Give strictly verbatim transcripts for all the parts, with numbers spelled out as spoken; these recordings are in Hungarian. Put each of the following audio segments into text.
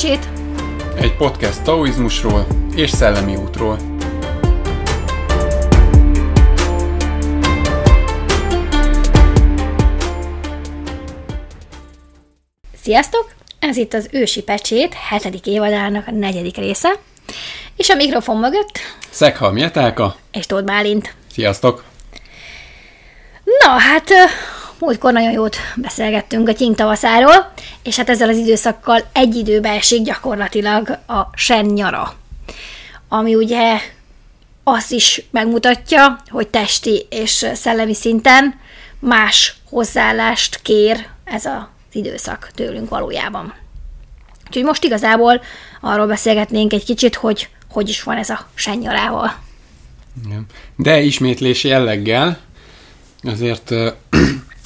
Pecsét, egy podcast taoizmusról és szellemi útról. Sziasztok! Ez itt az Ősi Pecsét hetedik évadának a negyedik része, és a mikrofon mögött Szeghalmi Etelka és Tóth Málint. Sziasztok! Na, hát... múltkor nagyon jót beszélgettünk a Csing tavaszáról, és hát ezzel az időszakkal egy időbe esik gyakorlatilag a Sen nyara, ami ugye azt is megmutatja, hogy testi és szellemi szinten más hozzáállást kér ez az időszak tőlünk valójában. Úgyhogy most igazából arról beszélgetnénk egy kicsit, hogy hogy is van ez a Sen nyarával. De ismétlés jelleggel azért...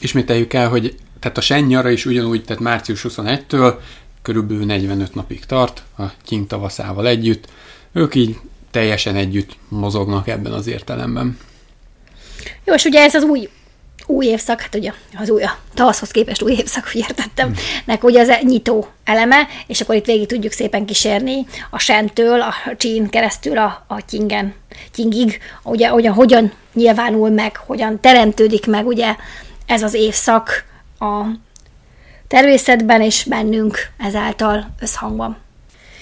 ismételjük el, hogy tehát a Sen nyara is ugyanúgy, tehát március huszonegyedikétől körülbelül negyvenöt napig tart a Csing tavaszával együtt. Ők így teljesen együtt mozognak ebben az értelemben. Jó, és ugye ez az új, új évszak, hát ugye az új, a tavaszhoz képest új évszak, úgy értettem, nek ugye az nyitó eleme, és akkor itt végig tudjuk szépen kísérni a Shentől, a Qin keresztül a, a Qingen, Qingig, ugye, ugye hogyan nyilvánul meg, hogyan teremtődik meg, ugye, ez az évszak a természetben és bennünk ezáltal összhangban.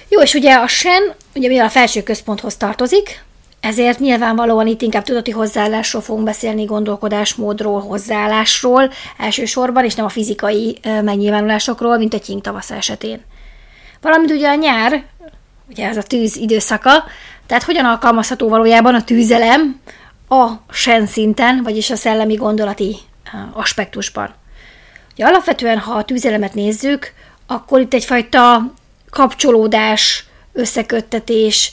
Jó, és ugye a Shen, ugye mivel a felső központhoz tartozik, ezért nyilvánvalóan itt inkább tudati hozzáállásról fogunk beszélni, gondolkodásmódról, hozzáállásról elsősorban, és nem a fizikai megnyilvánulásokról, mint a Csing tavasz esetén. Valamint ugye a nyár, ugye ez a tűz időszaka, tehát hogyan alkalmazható valójában a tűzelem a Shen szinten, vagyis a szellemi gondolati aspektusban. Ugye alapvetően, ha a tűzelemet nézzük, akkor itt egyfajta kapcsolódás, összeköttetés,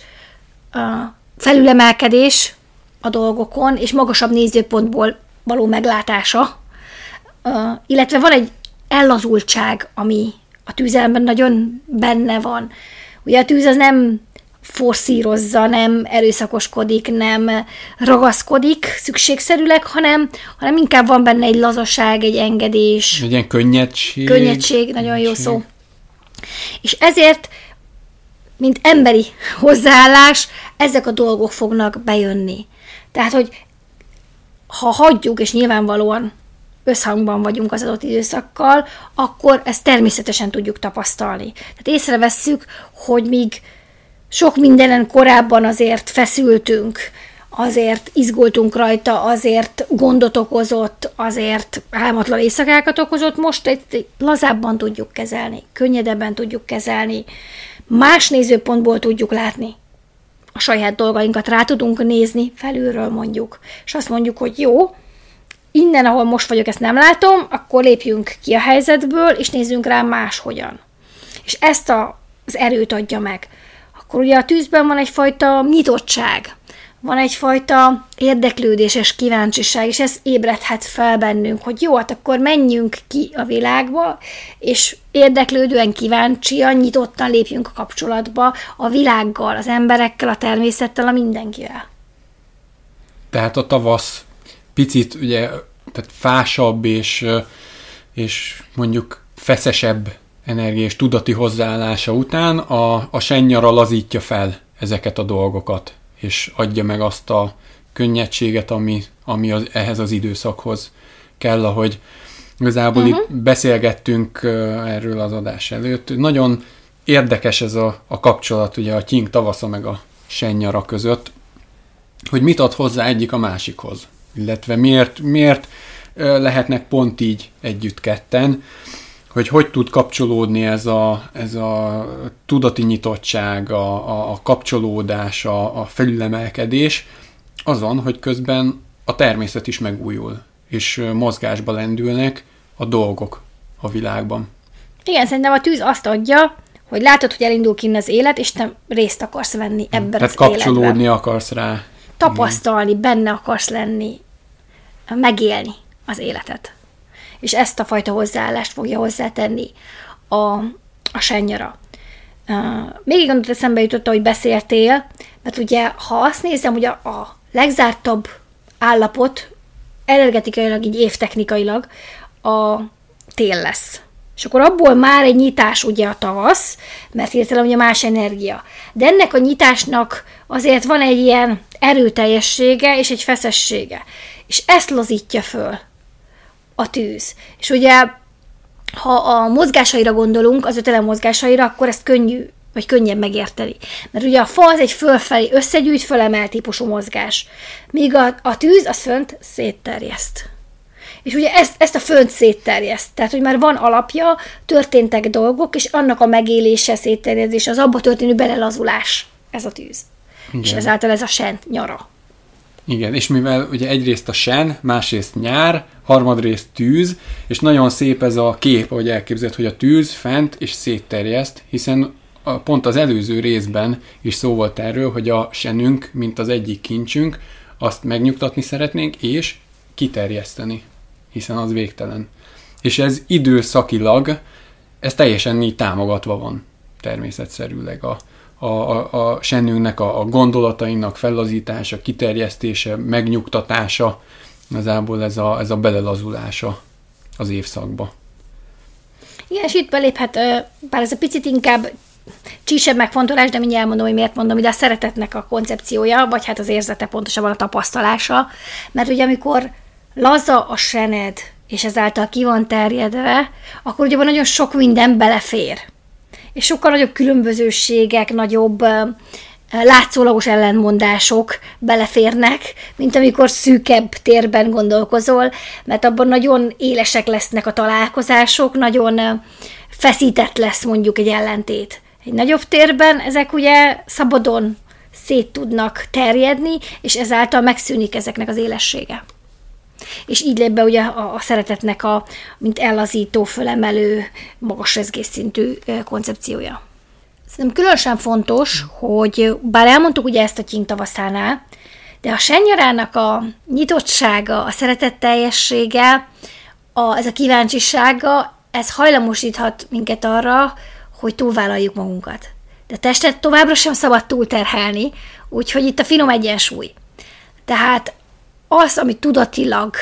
felülemelkedés a dolgokon, és magasabb nézőpontból való meglátása, illetve van egy ellazultság, ami a tűzelemben nagyon benne van. Ugye a tűz az nem forszírozza, nem erőszakoskodik, nem ragaszkodik szükségszerűleg, hanem, hanem inkább van benne egy lazaság, egy engedés. Egy ilyen könnyedség. Könnyedség, nagyon könnyetség. Jó szó. És ezért, mint emberi hozzáállás, ezek a dolgok fognak bejönni. Tehát, hogy ha hagyjuk, és nyilvánvalóan összhangban vagyunk az adott időszakkal, akkor ezt természetesen tudjuk tapasztalni. Tehát észrevesszük, hogy míg sok mindenen korábban azért feszültünk, azért izgultunk rajta, azért gondot okozott, azért álmatlan éjszakákat okozott, most egy lazábban tudjuk kezelni, könnyedebben tudjuk kezelni, más nézőpontból tudjuk látni. A saját dolgainkat rá tudunk nézni, felülről mondjuk. És azt mondjuk, hogy jó, innen, ahol most vagyok, ezt nem látom, akkor lépjünk ki a helyzetből, és nézzünk rá máshogyan. És ezt a, az erőt adja meg. Akkor ugye a tűzben van egyfajta nyitottság, van egyfajta érdeklődés és kíváncsiság, és ez ébredhet fel bennünk, hogy jó, hát akkor menjünk ki a világba, és érdeklődően, kíváncsian, nyitottan lépjünk a kapcsolatba a világgal, az emberekkel, a természettel, a mindenkivel. Tehát a tavasz picit ugye, tehát fásabb és, és mondjuk feszesebb energia és tudati hozzáállása után a, a Sen nyara lazítja fel ezeket a dolgokat, és adja meg azt a könnyedséget, ami, ami az, ehhez az időszakhoz kell, ahogy igazából uh-huh. itt beszélgettünk erről az adás előtt. Nagyon érdekes ez a, a kapcsolat, ugye a Csing tavasza meg a Sen nyara között, hogy mit ad hozzá egyik a másikhoz, illetve miért, miért lehetnek pont így együtt ketten, hogy hogy tud kapcsolódni ez a, ez a tudati nyitottság, a, a, a kapcsolódás, a, a felülemelkedés azon, hogy közben a természet is megújul, és mozgásba lendülnek a dolgok a világban. Igen, szerintem a tűz azt adja, hogy látod, hogy elindul kinn az élet, és te részt akarsz venni ebben Tehát az életben. Tehát kapcsolódni akarsz rá. Tapasztalni, benne akarsz lenni, megélni az életet. És ezt a fajta hozzáállást fogja hozzátenni a, a Sen nyara. Uh, még egy gondot eszembe jutott, ahogy beszéltél, mert ugye, ha azt nézem, hogy a, a legzártabb állapot energetikailag, így évtechnikailag a tél lesz. És akkor abból már egy nyitás ugye a tavasz, mert hirtelen ugye más energia. De ennek a nyitásnak azért van egy ilyen erőteljessége és egy feszessége. És ezt lazítja föl a tűz. És ugye, ha a mozgásaira gondolunk, az ötelem mozgásaira, akkor ezt könnyű, vagy könnyen megérteni. Mert ugye a fa az egy fölfelé összegyűjt, fölemel típusú mozgás. Míg a, a tűz, az fönt szétterjeszt. És ugye ezt, ezt a fönt szétterjeszt. Tehát, hogy már van alapja, történtek dolgok, és annak a megélése, szétterjesztés, az abba történő belelazulás. Ez a tűz. Igen. És ezáltal ez a Sen nyara. Igen, és mivel ugye egyrészt a Shen, másrészt nyár, harmadrészt tűz, és nagyon szép ez a kép, ahogy elképzelt, hogy a tűz fent és szétterjeszt, hiszen a, pont az előző részben is szó volt erről, hogy a Shenünk, mint az egyik kincsünk, azt megnyugtatni szeretnénk, és kiterjeszteni, hiszen az végtelen. És ez időszakilag, ez teljesen így támogatva van természetszerűleg a a, a, a Shenünknek, a, a gondolatainak fellazítása, kiterjesztése, megnyugtatása, igazából ez a, ez a belelazulása az évszakba. Igen, és itt beléphet, bár ez a picit inkább csísebb megfontolás, de mindjárt elmondom, hogy miért mondom, ide a szeretetnek a koncepciója, vagy hát az érzete, pontosabban a tapasztalása, mert ugye amikor laza a Shened, és ezáltal ki van terjedve, akkor ugye nagyon sok minden belefér. És sokkal nagyobb különbözőségek, nagyobb látszólagos ellentmondások beleférnek, mint amikor szűkebb térben gondolkozol, mert abban nagyon élesek lesznek a találkozások, nagyon feszített lesz mondjuk egy ellentét. Egy nagyobb térben ezek ugye szabadon szét tudnak terjedni, és ezáltal megszűnik ezeknek az élessége. És így lép be ugye a, a szeretetnek a, mint ellazító, fölemelő, magas rezgésszintű koncepciója. Szerintem különösen fontos, hogy bár elmondtuk ugye ezt a Csing tavaszánál, de a Sen nyarának a nyitottsága, a szeretetteljessége, a, ez a kíváncsisága, ez hajlamosíthat minket arra, hogy túlvállaljuk magunkat. De a testet továbbra sem szabad túlterhelni, úgyhogy itt a finom egyensúly. Tehát az, ami tudatilag,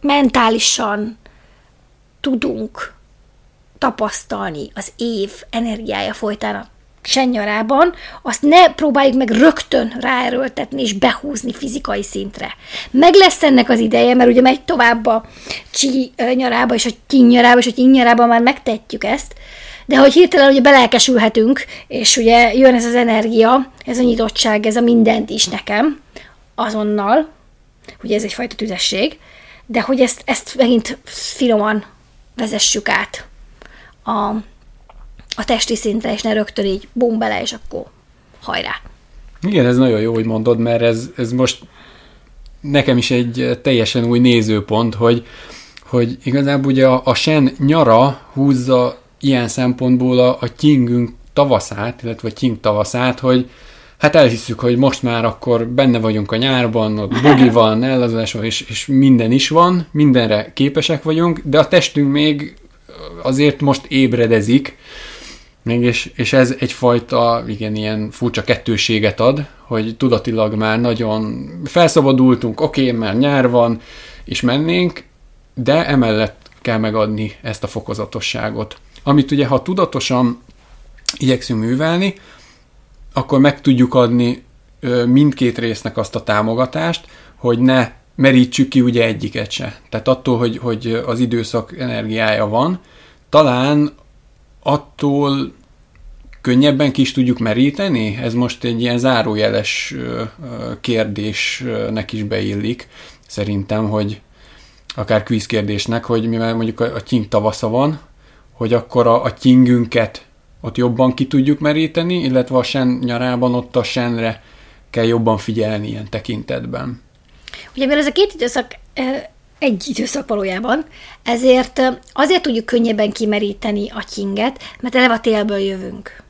mentálisan tudunk tapasztalni az év energiája folytán a Sen nyarában, azt ne próbáljuk meg rögtön ráerőltetni és behúzni fizikai szintre. Meg lesz ennek az ideje, mert ugye megy tovább a Qi nyarába, és a Qing nyarába, és a Jing nyarába már megtettjük ezt, de hogy hirtelen ugye belelkesülhetünk, és ugye jön ez az energia, ez a nyitottság, ez a mindent is nekem, azonnal, ugye ez egyfajta tüzesség, de hogy ezt, ezt megint finoman vezessük át a, a testi szintre, és ne rögtön így bum bele, és akkor hajrá. Igen, ez nagyon jó, hogy mondod, mert ez, ez most nekem is egy teljesen új nézőpont, hogy, hogy igazából ugye a, a Sen nyara húzza ilyen szempontból a, a Qingünk tavaszát, illetve a Qing tavaszát, hogy hát elhiszük, hogy most már akkor benne vagyunk a nyárban, ott bugi van, ellazulás van, és, és minden is van, mindenre képesek vagyunk, de a testünk még azért most ébredezik, és, és ez egyfajta, igen, ilyen furcsa kettőséget ad, hogy tudatilag már nagyon felszabadultunk, oké, okay, már nyár van, és mennénk, de emellett kell megadni ezt a fokozatosságot. Amit ugye, ha tudatosan igyekszünk művelni, akkor meg tudjuk adni mindkét résznek azt a támogatást, hogy ne merítsük ki ugye egyiket se. Tehát attól, hogy, hogy az időszak energiája van, talán attól könnyebben ki is tudjuk meríteni? Ez most egy ilyen zárójeles kérdésnek is beillik, szerintem, hogy akár kvízkérdésnek, hogy mivel mondjuk a Csing tavasza van, hogy akkor a, a Qingünket ott jobban ki tudjuk meríteni, illetve a Sen nyarában ott a Shenre kell jobban figyelni ilyen tekintetben. Ugye, mivel ez a két időszak egy időszak valójában, ezért azért tudjuk könnyebben kimeríteni a Qinget, mert eleve a télből jövünk.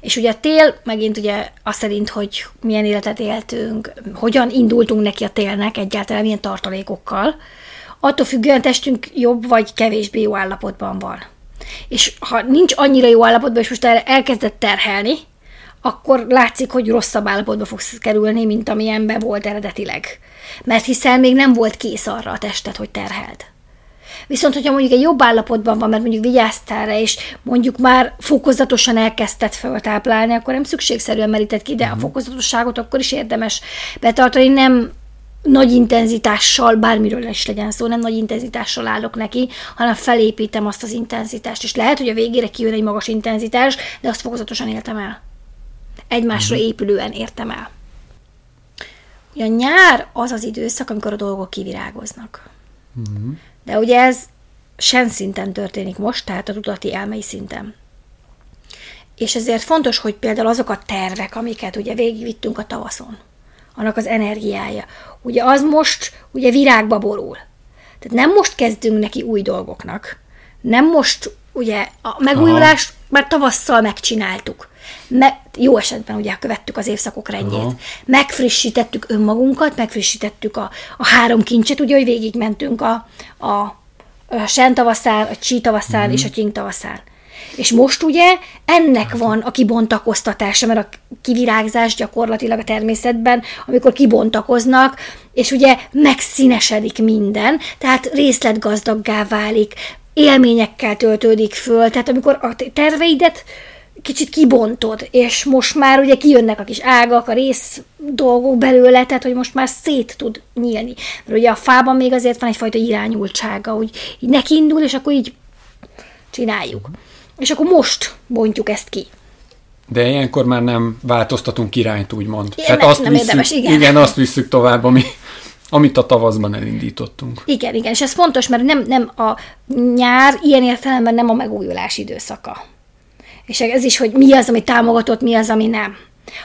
És ugye a tél, megint ugye azt szerint, hogy milyen életet éltünk, hogyan indultunk neki a télnek egyáltalán, milyen tartalékokkal, attól függően testünk jobb vagy kevésbé jó állapotban van. És ha nincs annyira jó állapotban, és most elkezdett terhelni, akkor látszik, hogy rosszabb állapotba fogsz kerülni, mint amilyenben volt eredetileg. Mert hiszen még nem volt kész arra a tested, hogy terheld. Viszont, hogyha mondjuk egy jobb állapotban van, mert mondjuk vigyáztál rá, és mondjuk már fokozatosan elkezdted feltáplálni, akkor nem szükségszerűen meríted ki, de a fokozatosságot akkor is érdemes betartani, nem nagy intenzitással, bármiről is legyen szó, nem nagy intenzitással állok neki, hanem felépítem azt az intenzitást. És lehet, hogy a végére kijön egy magas intenzitás, de azt fokozatosan éltem el. Egymásra épülően értem el. Ugye a nyár az az időszak, amikor a dolgok kivirágoznak. Mm-hmm. De ugye ez Shen szinten történik most, tehát a tudati elmei szinten. És ezért fontos, hogy például azok a tervek, amiket ugye végigvittünk a tavaszon, annak az energiája, ugye az most ugye virágba borul. Tehát nem most kezdünk neki új dolgoknak. Nem most ugye a megújulást Aha. már tavasszal megcsináltuk. Meg, jó esetben ugye követtük az évszakok rendjét. Aha. Megfrissítettük önmagunkat, megfrissítettük a, a három kincset, ugye, hogy végigmentünk a, a, a Shen tavaszán, a Qi tavaszán mm-hmm. és a Csing tavaszán. És most ugye ennek van a kibontakoztatása, mert a kivirágzás gyakorlatilag a természetben, amikor kibontakoznak, és ugye megszínesedik minden, tehát részletgazdaggá válik, élményekkel töltődik föl, tehát amikor a terveidet kicsit kibontod, és most már ugye kijönnek a kis ágak, a rész dolgok belőle, tehát hogy most már szét tud nyílni. Mert ugye a fában még azért van egyfajta irányultsága, úgy így nekiindul, és akkor így csináljuk. És akkor most bontjuk ezt ki. De ilyenkor már nem változtatunk irányt, úgymond. Igen, tehát azt nem visszük, érdemes, igen. Igen, azt visszük tovább, ami, amit a tavaszban elindítottunk. Igen, igen, és ez fontos, mert nem, nem a nyár ilyen értelemben nem a megújulás időszaka. És ez is, hogy mi az, ami támogatott, mi az, ami nem.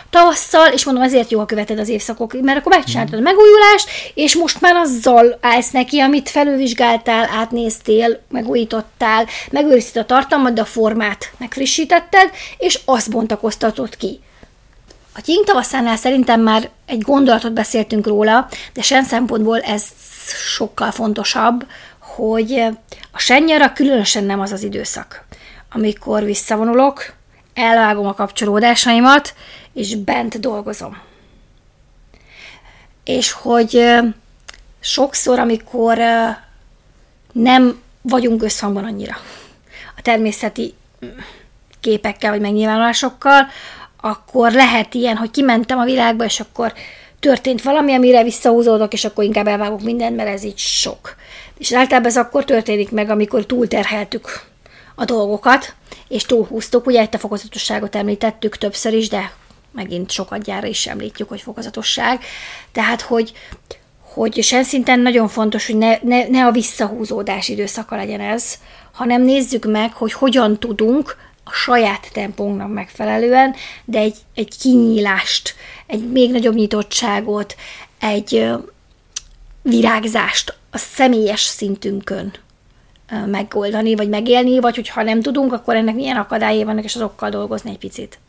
Tavasszal, és mondom, ezért jól követed az évszakok, mert akkor megcsináltad a megújulást, és most már azzal állsz neki, amit felülvizsgáltál, átnéztél, megújítottál, megőrizted a tartalmat, de a formát megfrissítetted, és azt bontakoztatod ki. A Csing tavaszánál szerintem már egy gondolatot beszéltünk róla, de Shen szempontból ez sokkal fontosabb, hogy a Sen nyara különösen nem az az időszak, amikor visszavonulok, elvágom a kapcsolódásaimat, és bent dolgozom. És hogy sokszor, amikor nem vagyunk összhangban annyira a természeti képekkel, vagy megnyilvánulásokkal, akkor lehet ilyen, hogy kimentem a világba, és akkor történt valami, amire visszahúzódok, és akkor inkább elvágok mindent, mert ez így sok. És általában ez akkor történik meg, amikor túlterheltük a dolgokat, és túlhúztuk. Ugye itt a fokozatosságot említettük többször is, de megint sokadjára is említjük, hogy fokozatosság. Tehát, hogy, hogy Shen szinten nagyon fontos, hogy ne, ne, ne a visszahúzódás időszaka legyen ez, hanem nézzük meg, hogy hogyan tudunk a saját tempónknak megfelelően, de egy, egy kinyílást, egy még nagyobb nyitottságot, egy virágzást a személyes szintünkön megoldani, vagy megélni, vagy hogyha nem tudunk, akkor ennek milyen akadályai vannak, és azokkal dolgozni egy picit.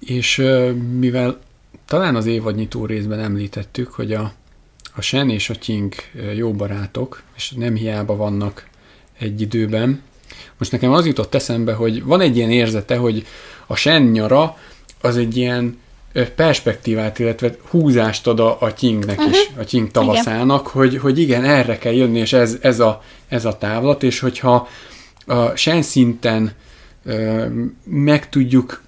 És mivel talán az évadnyitó részben említettük, hogy a, a Shen és a Qing jó barátok, és nem hiába vannak egy időben, most nekem az jutott eszembe, hogy van egy ilyen érzete, hogy a Shen nyara az egy ilyen perspektívát, illetve húzást ad a, a Qingnek uh-huh. is, a Qing tavaszának, hogy, hogy igen, erre kell jönni, és ez, ez, a, ez a távlat, és hogyha a Shen szinten ö, meg tudjuk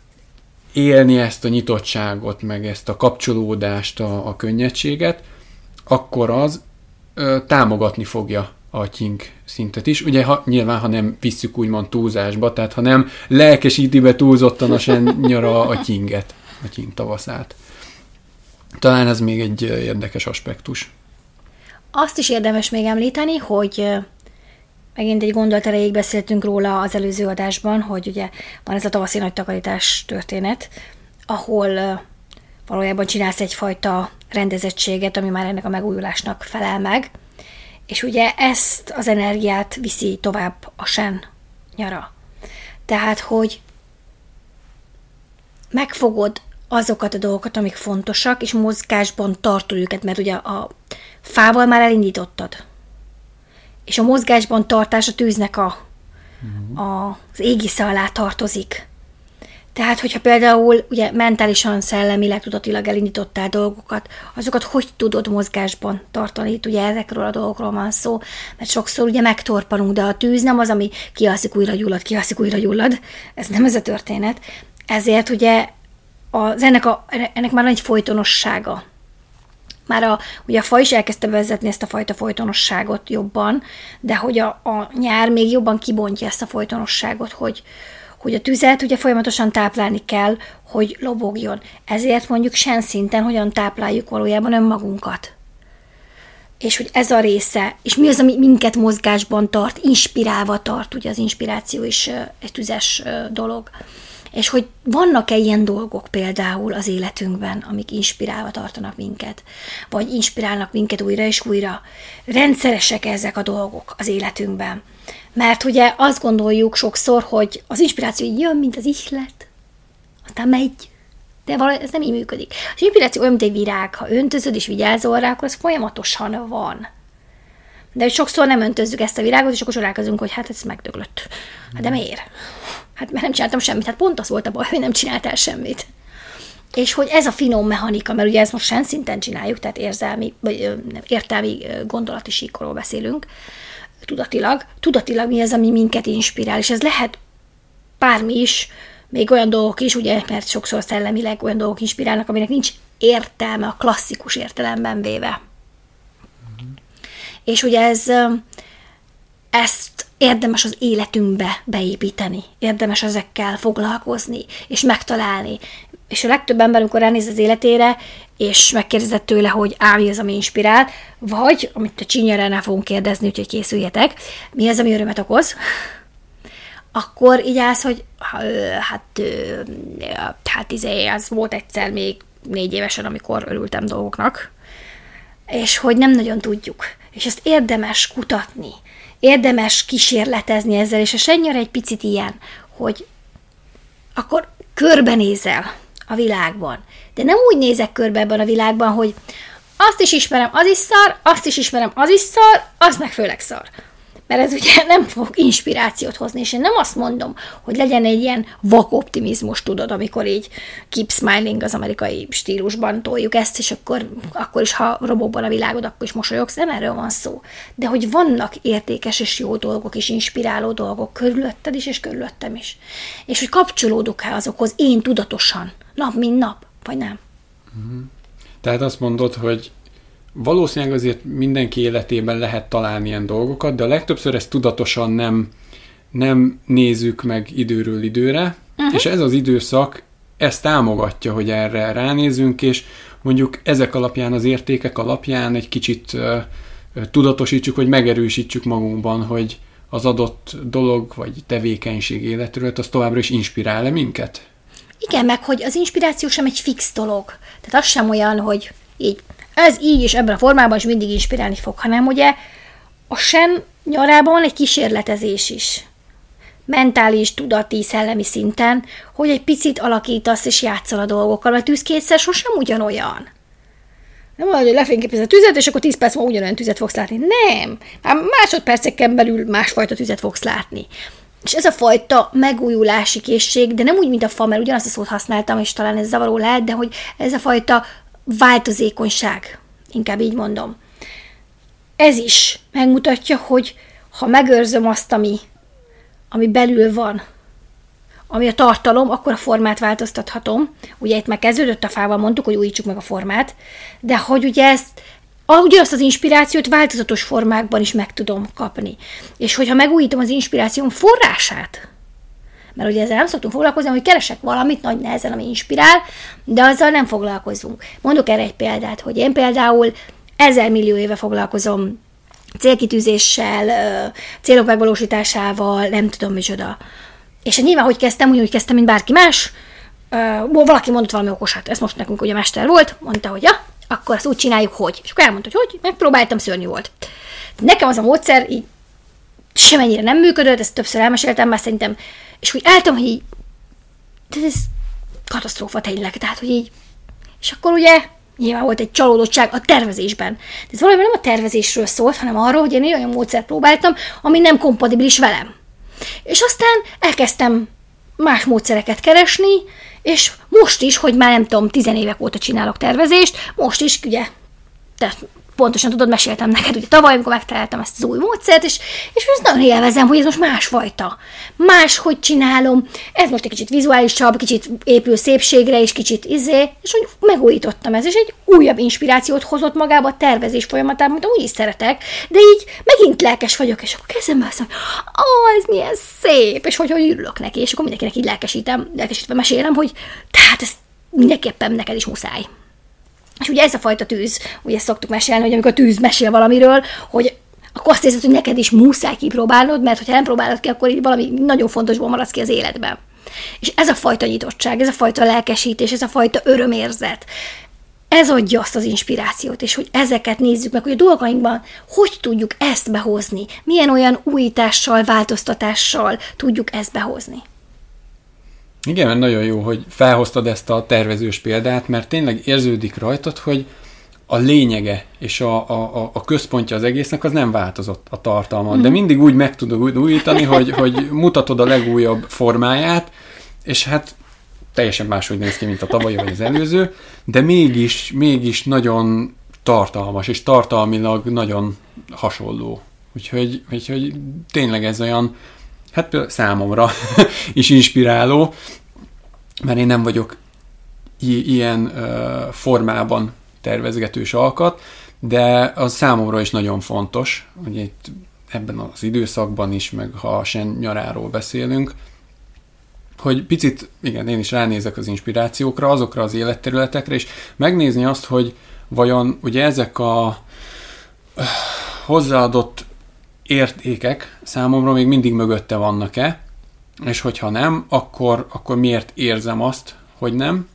élni ezt a nyitottságot, meg ezt a kapcsolódást, a, a könnyedséget, akkor az ö, támogatni fogja a Qing szintet is. Ugye ha, nyilván, ha nem visszük úgymond túlzásba, tehát ha nem lelkesíti be túlzottan a Shen nyara a Qinget, a Csing tavaszát. Talán ez még egy érdekes aspektus. Azt is érdemes még említeni, hogy megint egy gondolat erejéig beszéltünk róla az előző adásban, hogy ugye van ez a tavaszi nagy takarítás történet, ahol valójában csinálsz egyfajta rendezettséget, ami már ennek a megújulásnak felel meg, és ugye ezt az energiát viszi tovább a Shen nyara. Tehát, hogy megfogod azokat a dolgokat, amik fontosak, és mozgásban tartod őket, mert ugye a fával már elindítottad. És a mozgásban tartás a tűznek a, a, az égisze alá tartozik. Tehát, hogyha például ugye mentálisan, szellemileg, tudatilag elindítottál dolgokat, azokat hogy tudod mozgásban tartani? Itt ugye ezekről a dolgokról van szó, mert sokszor ugye megtorpanunk, de a tűz nem az, ami kialszik, újra gyullad, kialszik, újra gyullad. Ez nem ez a történet. Ezért ugye az, ennek, a, ennek már egy folytonossága. Már a, ugye a fa is elkezdte vezetni ezt a fajta folytonosságot jobban, de hogy a, a nyár még jobban kibontja ezt a folytonosságot, hogy hogy a tüzet ugye folyamatosan táplálni kell, hogy lobogjon. Ezért mondjuk Shen szinten hogyan tápláljuk valójában önmagunkat. És hogy ez a része, és mi az, ami minket mozgásban tart, inspirálva tart, ugye az inspiráció is egy tüzes dolog. És hogy vannak-e ilyen dolgok például az életünkben, amik inspirálva tartanak minket, vagy inspirálnak minket újra és újra. Rendszeresek ezek a dolgok az életünkben. Mert ugye azt gondoljuk sokszor, hogy az inspiráció jön, mint az ihlet, aztán megy. De valahogy ez nem így működik. Az inspiráció olyan, mint egy virág. Ha öntözöd és vigyázol rá, akkor az folyamatosan van. De sokszor nem öntözzük ezt a virágot, és akkor csodálkozunk, hogy hát ez megdöglött. Hát de miért? Hát mert nem csináltam semmit. Hát pont az volt a baj, hogy nem csináltál semmit. És hogy ez a finom mechanika, mert ugye ezt most Shen szinten csináljuk, tehát érzelmi, vagy értelmi gondolati síkról beszélünk, tudatilag. Tudatilag mi az, ami minket inspirál, és ez lehet bármi is, még olyan dolgok is, ugye, mert sokszor szellemileg olyan dolgok inspirálnak, aminek nincs értelme a klasszikus értelemben véve. Mm-hmm. És ugye ez, ezt érdemes az életünkbe beépíteni, érdemes ezekkel foglalkozni, és megtalálni. És a legtöbb ember, amikor ránéz az életére, és megkérdezett tőle, hogy á, mi az, ami inspirál, vagy, amit a Csing nyaránál fogunk kérdezni, úgyhogy készüljetek, mi az, ami örömet okoz, akkor így állsz, hogy hát, hát izé, az volt egyszer még négy évesen, amikor örültem dolgoknak, és hogy nem nagyon tudjuk. És ezt érdemes kutatni, érdemes kísérletezni ezzel, és a Sen nyara egy picit ilyen, hogy akkor körbenézel a világban. De nem úgy nézek körbe ebben a világban, hogy azt is ismerem, az is szar, azt is ismerem, az is szar, az meg főleg szar. Mert ez ugye nem fog inspirációt hozni, és én nem azt mondom, hogy legyen egy ilyen vak optimizmus, tudod, amikor így keep smiling az amerikai stílusban toljuk ezt, és akkor, akkor is, ha robogban a világod, akkor is mosolyogsz, nem erről van szó. De hogy vannak értékes és jó dolgok, és inspiráló dolgok körülötted is, és körülöttem is. És hogy kapcsolódok-e azokhoz én tudatosan, nap mint nap, vagy nem. Tehát azt mondod, hogy valószínűleg azért mindenki életében lehet találni ilyen dolgokat, de a legtöbbször ezt tudatosan nem, nem nézzük meg időről időre, uh-huh. És ez az időszak ezt támogatja, hogy erre ránézzünk, és mondjuk ezek alapján, az értékek alapján egy kicsit uh, tudatosítsuk, hogy megerősítsük magunkban, hogy az adott dolog vagy tevékenység életről, az továbbra is inspirál-e minket? Igen, meg hogy az inspiráció sem egy fix dolog. Tehát az sem olyan, hogy így ez így is ebben a formában is mindig inspirálni fog, hanem ugye a Sen nyarában van egy kísérletezés is. Mentális, tudati, szellemi szinten, hogy egy picit alakítasz és játszol a dolgokkal, mert tűz kétszer sosem ugyanolyan. Nem olyan, hogy lefényképezed a tüzet, és akkor tíz perc múlva ugyanolyan tüzet fogsz látni. Nem! Már másodperceken belül másfajta tüzet fogsz látni. És ez a fajta megújulási készség, de nem úgy, mint a fa, mert ugyanazt a szót használtam, és talán ez zavaró lehet, de hogy ez a fajta változékonyság, inkább így mondom. Ez is megmutatja, hogy ha megőrzöm azt, ami, ami belül van, ami a tartalom, akkor a formát változtathatom. Ugye itt már kezdődött a fával, mondtuk, hogy újítsuk meg a formát, de hogy ugye ezt, ugyanazt az inspirációt változatos formákban is meg tudom kapni. És hogyha megújítom az inspirációm forrását, mert ugye ezzel nem szoktunk foglalkozni, hogy keresek valamit nagy nehezen, ami inspirál, de azzal nem foglalkozunk. Mondok erre egy példát, hogy én például ezer millió éve foglalkozom célkitűzéssel, célok megvalósításával, nem tudom micsoda. És nyilván, hogy kezdtem, úgy, úgy kezdtem, mint bárki más, valaki mondott valami okosat, ez most nekünk ugye mester volt, mondta, hogy ja, akkor ezt úgy csináljuk, hogy. És akkor elmondta, hogy hogy, megpróbáltam, szörnyű volt. Nekem az a módszer így semennyire nem működött, ezt többször elmeséltem, már szerintem, és úgy álltam, hogy így, ez katasztrófa tényleg, tehát, hogy így, és akkor ugye nyilván volt egy csalódottság a tervezésben. De ez valójában nem a tervezésről szólt, hanem arról, hogy én olyan módszert próbáltam, ami nem kompatibilis velem. És aztán elkezdtem más módszereket keresni, és most is, hogy már nem tudom, tizen évek óta csinálok tervezést, most is, ugye, tehát pontosan tudod, meséltem neked, ugye tavaly, amikor megtaláltam ezt az új módszert, és, és most nagyon élvezem, hogy ez most másfajta. Máshogy csinálom, ez most egy kicsit vizuálisabb, kicsit épül szépségre, és kicsit izé, és hogy megújítottam ez, és egy újabb inspirációt hozott magába a tervezés folyamatában, amit úgy is szeretek, de így megint lelkes vagyok, és akkor kezembe azt mondom, ó, ez milyen szép, és hogy, hogy ürülök neki, és akkor mindenkinek így lelkesítem, lelkesítve mesélem, hogy tehát ez mindenképpen neked is muszáj. És ugye ez a fajta tűz, ugye ezt szoktuk mesélni, hogy amikor a tűz mesél valamiről, hogy akkor azt érzed, hogy neked is muszáj kipróbálnod, mert hogyha nem próbálod ki, akkor így valami nagyon fontosból maradsz ki az életben. És ez a fajta nyitottság, ez a fajta lelkesítés, ez a fajta örömérzet, ez adja azt az inspirációt, és hogy ezeket nézzük meg, hogy a dolgainkban hogy tudjuk ezt behozni, milyen olyan újítással, változtatással tudjuk ezt behozni. Igen, nagyon jó, hogy felhoztad ezt a tervezős példát, mert tényleg érződik rajtad, hogy a lényege és a, a, a központja az egésznek az nem változott a tartalma, de mindig úgy meg tudod újítani, hogy, hogy mutatod a legújabb formáját, és hát teljesen máshogy néz ki, mint a tavalyi vagy az előző, de mégis, mégis nagyon tartalmas, és tartalmilag nagyon hasonló. Úgyhogy, úgyhogy tényleg ez olyan, hát például számomra is inspiráló, mert én nem vagyok i- ilyen uh, formában tervezgetős alkat, de az számomra is nagyon fontos, hogy itt ebben az időszakban is, meg ha Sen nyaráról beszélünk, hogy picit, igen, én is ránézek az inspirációkra, azokra az életterületekre, és megnézni azt, hogy vajon ugye ezek a uh, hozzáadott értékek számomra még mindig mögötte vannak-e, és hogyha nem, akkor, akkor miért érzem azt, hogy nem,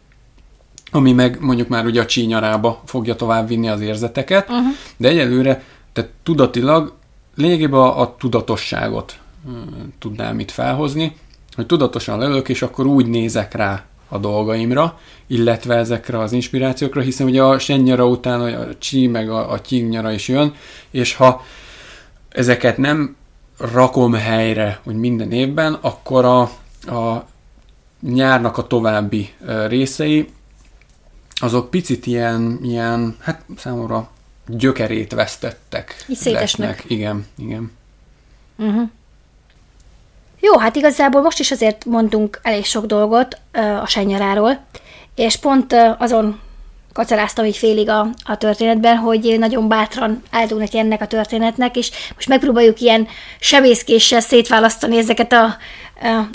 ami meg mondjuk már ugye a Csing nyarába fogja továbbvinni az érzeteket, uh-huh. de egyelőre tehát tudatilag lényegében a, a tudatosságot hmm, tudnám itt felhozni, hogy tudatosan leülök, és akkor úgy nézek rá a dolgaimra, illetve ezekre az inspirációkra, hiszen ugye a Sen nyara után a Qi meg a, a Jing nyara is jön, és ha ezeket nem rakom helyre, hogy minden évben, akkor a, a nyárnak a további részei, azok picit ilyen, ilyen hát számomra gyökerét vesztettek. Így szétesnek. Igen, igen. Uh-huh. Jó, hát igazából most is azért mondtunk elég sok dolgot uh, a Sen nyaráról, és pont uh, azon kacaráztam így félig a, a történetben, hogy nagyon bátran álltunk neki ennek a történetnek, és most megpróbáljuk ilyen sebészkéssel szétválasztani ezeket a, a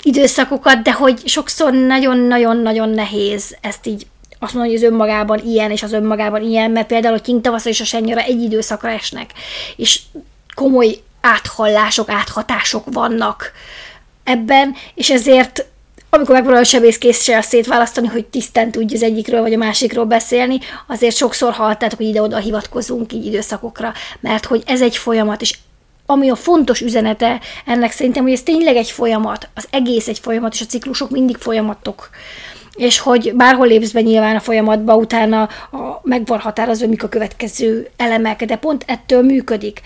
időszakokat, de hogy sokszor nagyon-nagyon-nagyon nehéz ezt így azt mondani, hogy az önmagában ilyen, és az önmagában ilyen, mert például a Csing tavasz és a Sen nyara egy időszakra esnek, és komoly áthallások, áthatások vannak ebben, és ezért amikor megpróbálom sebészkéssel szétválasztani, hogy tisztán tudj az egyikről vagy a másikról beszélni, azért sokszor hallottátok, hogy ide-oda hivatkozunk így időszakokra, mert hogy ez egy folyamat, és ami a fontos üzenete ennek szerintem, hogy ez tényleg egy folyamat, az egész egy folyamat, és a ciklusok mindig folyamatok. És hogy bárhol lépsz be nyilván a folyamatba, utána a, meg van határozva, mik a következő elemek, de pont ettől működik.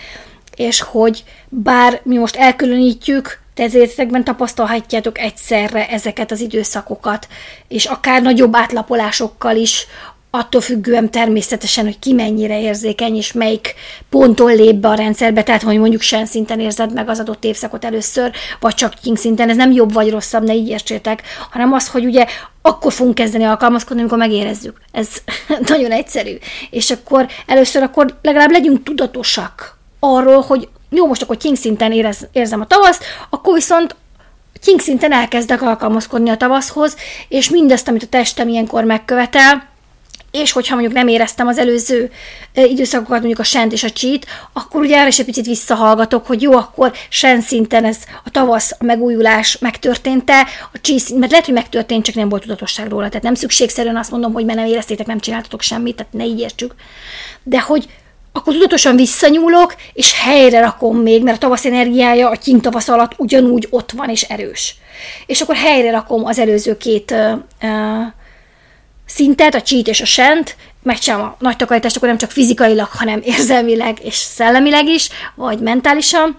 És hogy bár mi most elkülönítjük, de ezért tapasztalhatjátok egyszerre ezeket az időszakokat, és akár nagyobb átlapolásokkal is, attól függően természetesen, hogy ki mennyire érzékeny, és melyik ponton lép be a rendszerbe, tehát hogy mondjuk Sen szinten érzed meg az adott évszakot először, vagy csak Qing szinten, ez nem jobb vagy rosszabb, ne így értsétek, hanem az, hogy ugye akkor fogunk kezdeni alkalmazkodni, amikor megérezzük. Ez nagyon egyszerű. És akkor először akkor legalább legyünk tudatosak arról, hogy jó, most akkor Qing szinten érez, érzem a tavaszt, akkor viszont Qing szinten elkezdek alkalmazkodni a tavaszhoz, és mindezt, amit a testem ilyenkor megkövetel, és hogyha mondjuk nem éreztem az előző időszakokat, mondjuk a Shent és a Qit, akkor ugye erre is egy picit visszahallgatok, hogy jó, akkor Shen szinten ez a tavasz, a megújulás megtörtént-e, a Qi szinten, mert lehet, hogy megtörtént, csak nem volt tudatosság róla, tehát nem szükségszerűen azt mondom, hogy mert nem éreztétek, nem csináltatok semmit, tehát ne így értsük, de hogy akkor tudatosan visszanyúlok, és helyre rakom még, mert a tavasz energiája a Qing tavasz alatt ugyanúgy ott van és erős. És akkor helyre rakom az előző két uh, uh, szintet, a Qit és a Shent, megcsinálom a nagy takarítást, akkor nem csak fizikailag, hanem érzelmileg és szellemileg is, vagy mentálisan,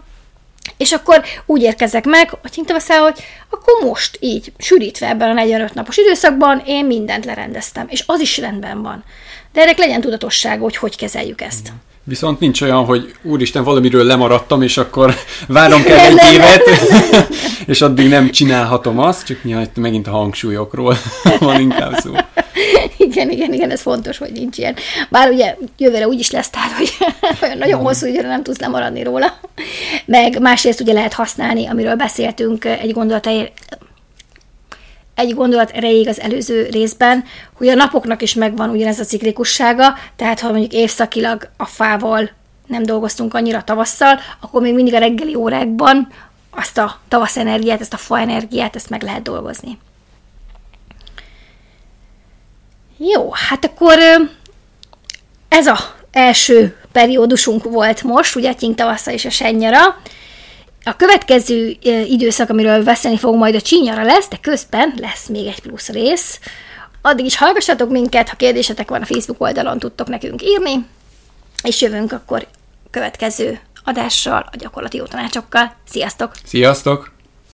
És akkor úgy érkezek meg a Csing tavaszán, hogy akkor most így, sűrítve ebben a negyvenöt napos időszakban én mindent lerendeztem, és az is rendben van. De ennek legyen tudatossága, hogy hogy kezeljük ezt. Viszont nincs olyan, hogy úristen, valamiről lemaradtam, és akkor várom kell egy nem, évet, nem, nem, nem. és addig nem csinálhatom azt, csak nyilván megint a hangsúlyokról van inkább szó. Igen, igen, igen, ez fontos, hogy nincs ilyen. Bár ugye jövőre úgy is lesz, tehát hogy nagyon hosszú időre nem tudsz lemaradni róla. Meg másrészt ugye lehet használni, amiről beszéltünk egy gondolat egy gondolat erejéig az előző részben, hogy a napoknak is megvan ugyanez a ciklikussága, tehát ha mondjuk évszakilag a fával nem dolgoztunk annyira tavasszal, akkor még mindig a reggeli órákban azt a tavasz energiát, ezt a fa energiát, ezt meg lehet dolgozni. Jó, hát akkor ez az első periódusunk volt most, ugye a Csing tavassza és a Sen nyara. A következő időszak, amiről beszélni fog, majd a Csing nyara lesz, de közben lesz még egy plusz rész. Addig is hallgassatok minket, ha kérdésetek van a Facebook oldalon, tudtok nekünk írni, és jövünk akkor következő adással, a gyakorlati jó tanácsokkal. Sziasztok! Sziasztok!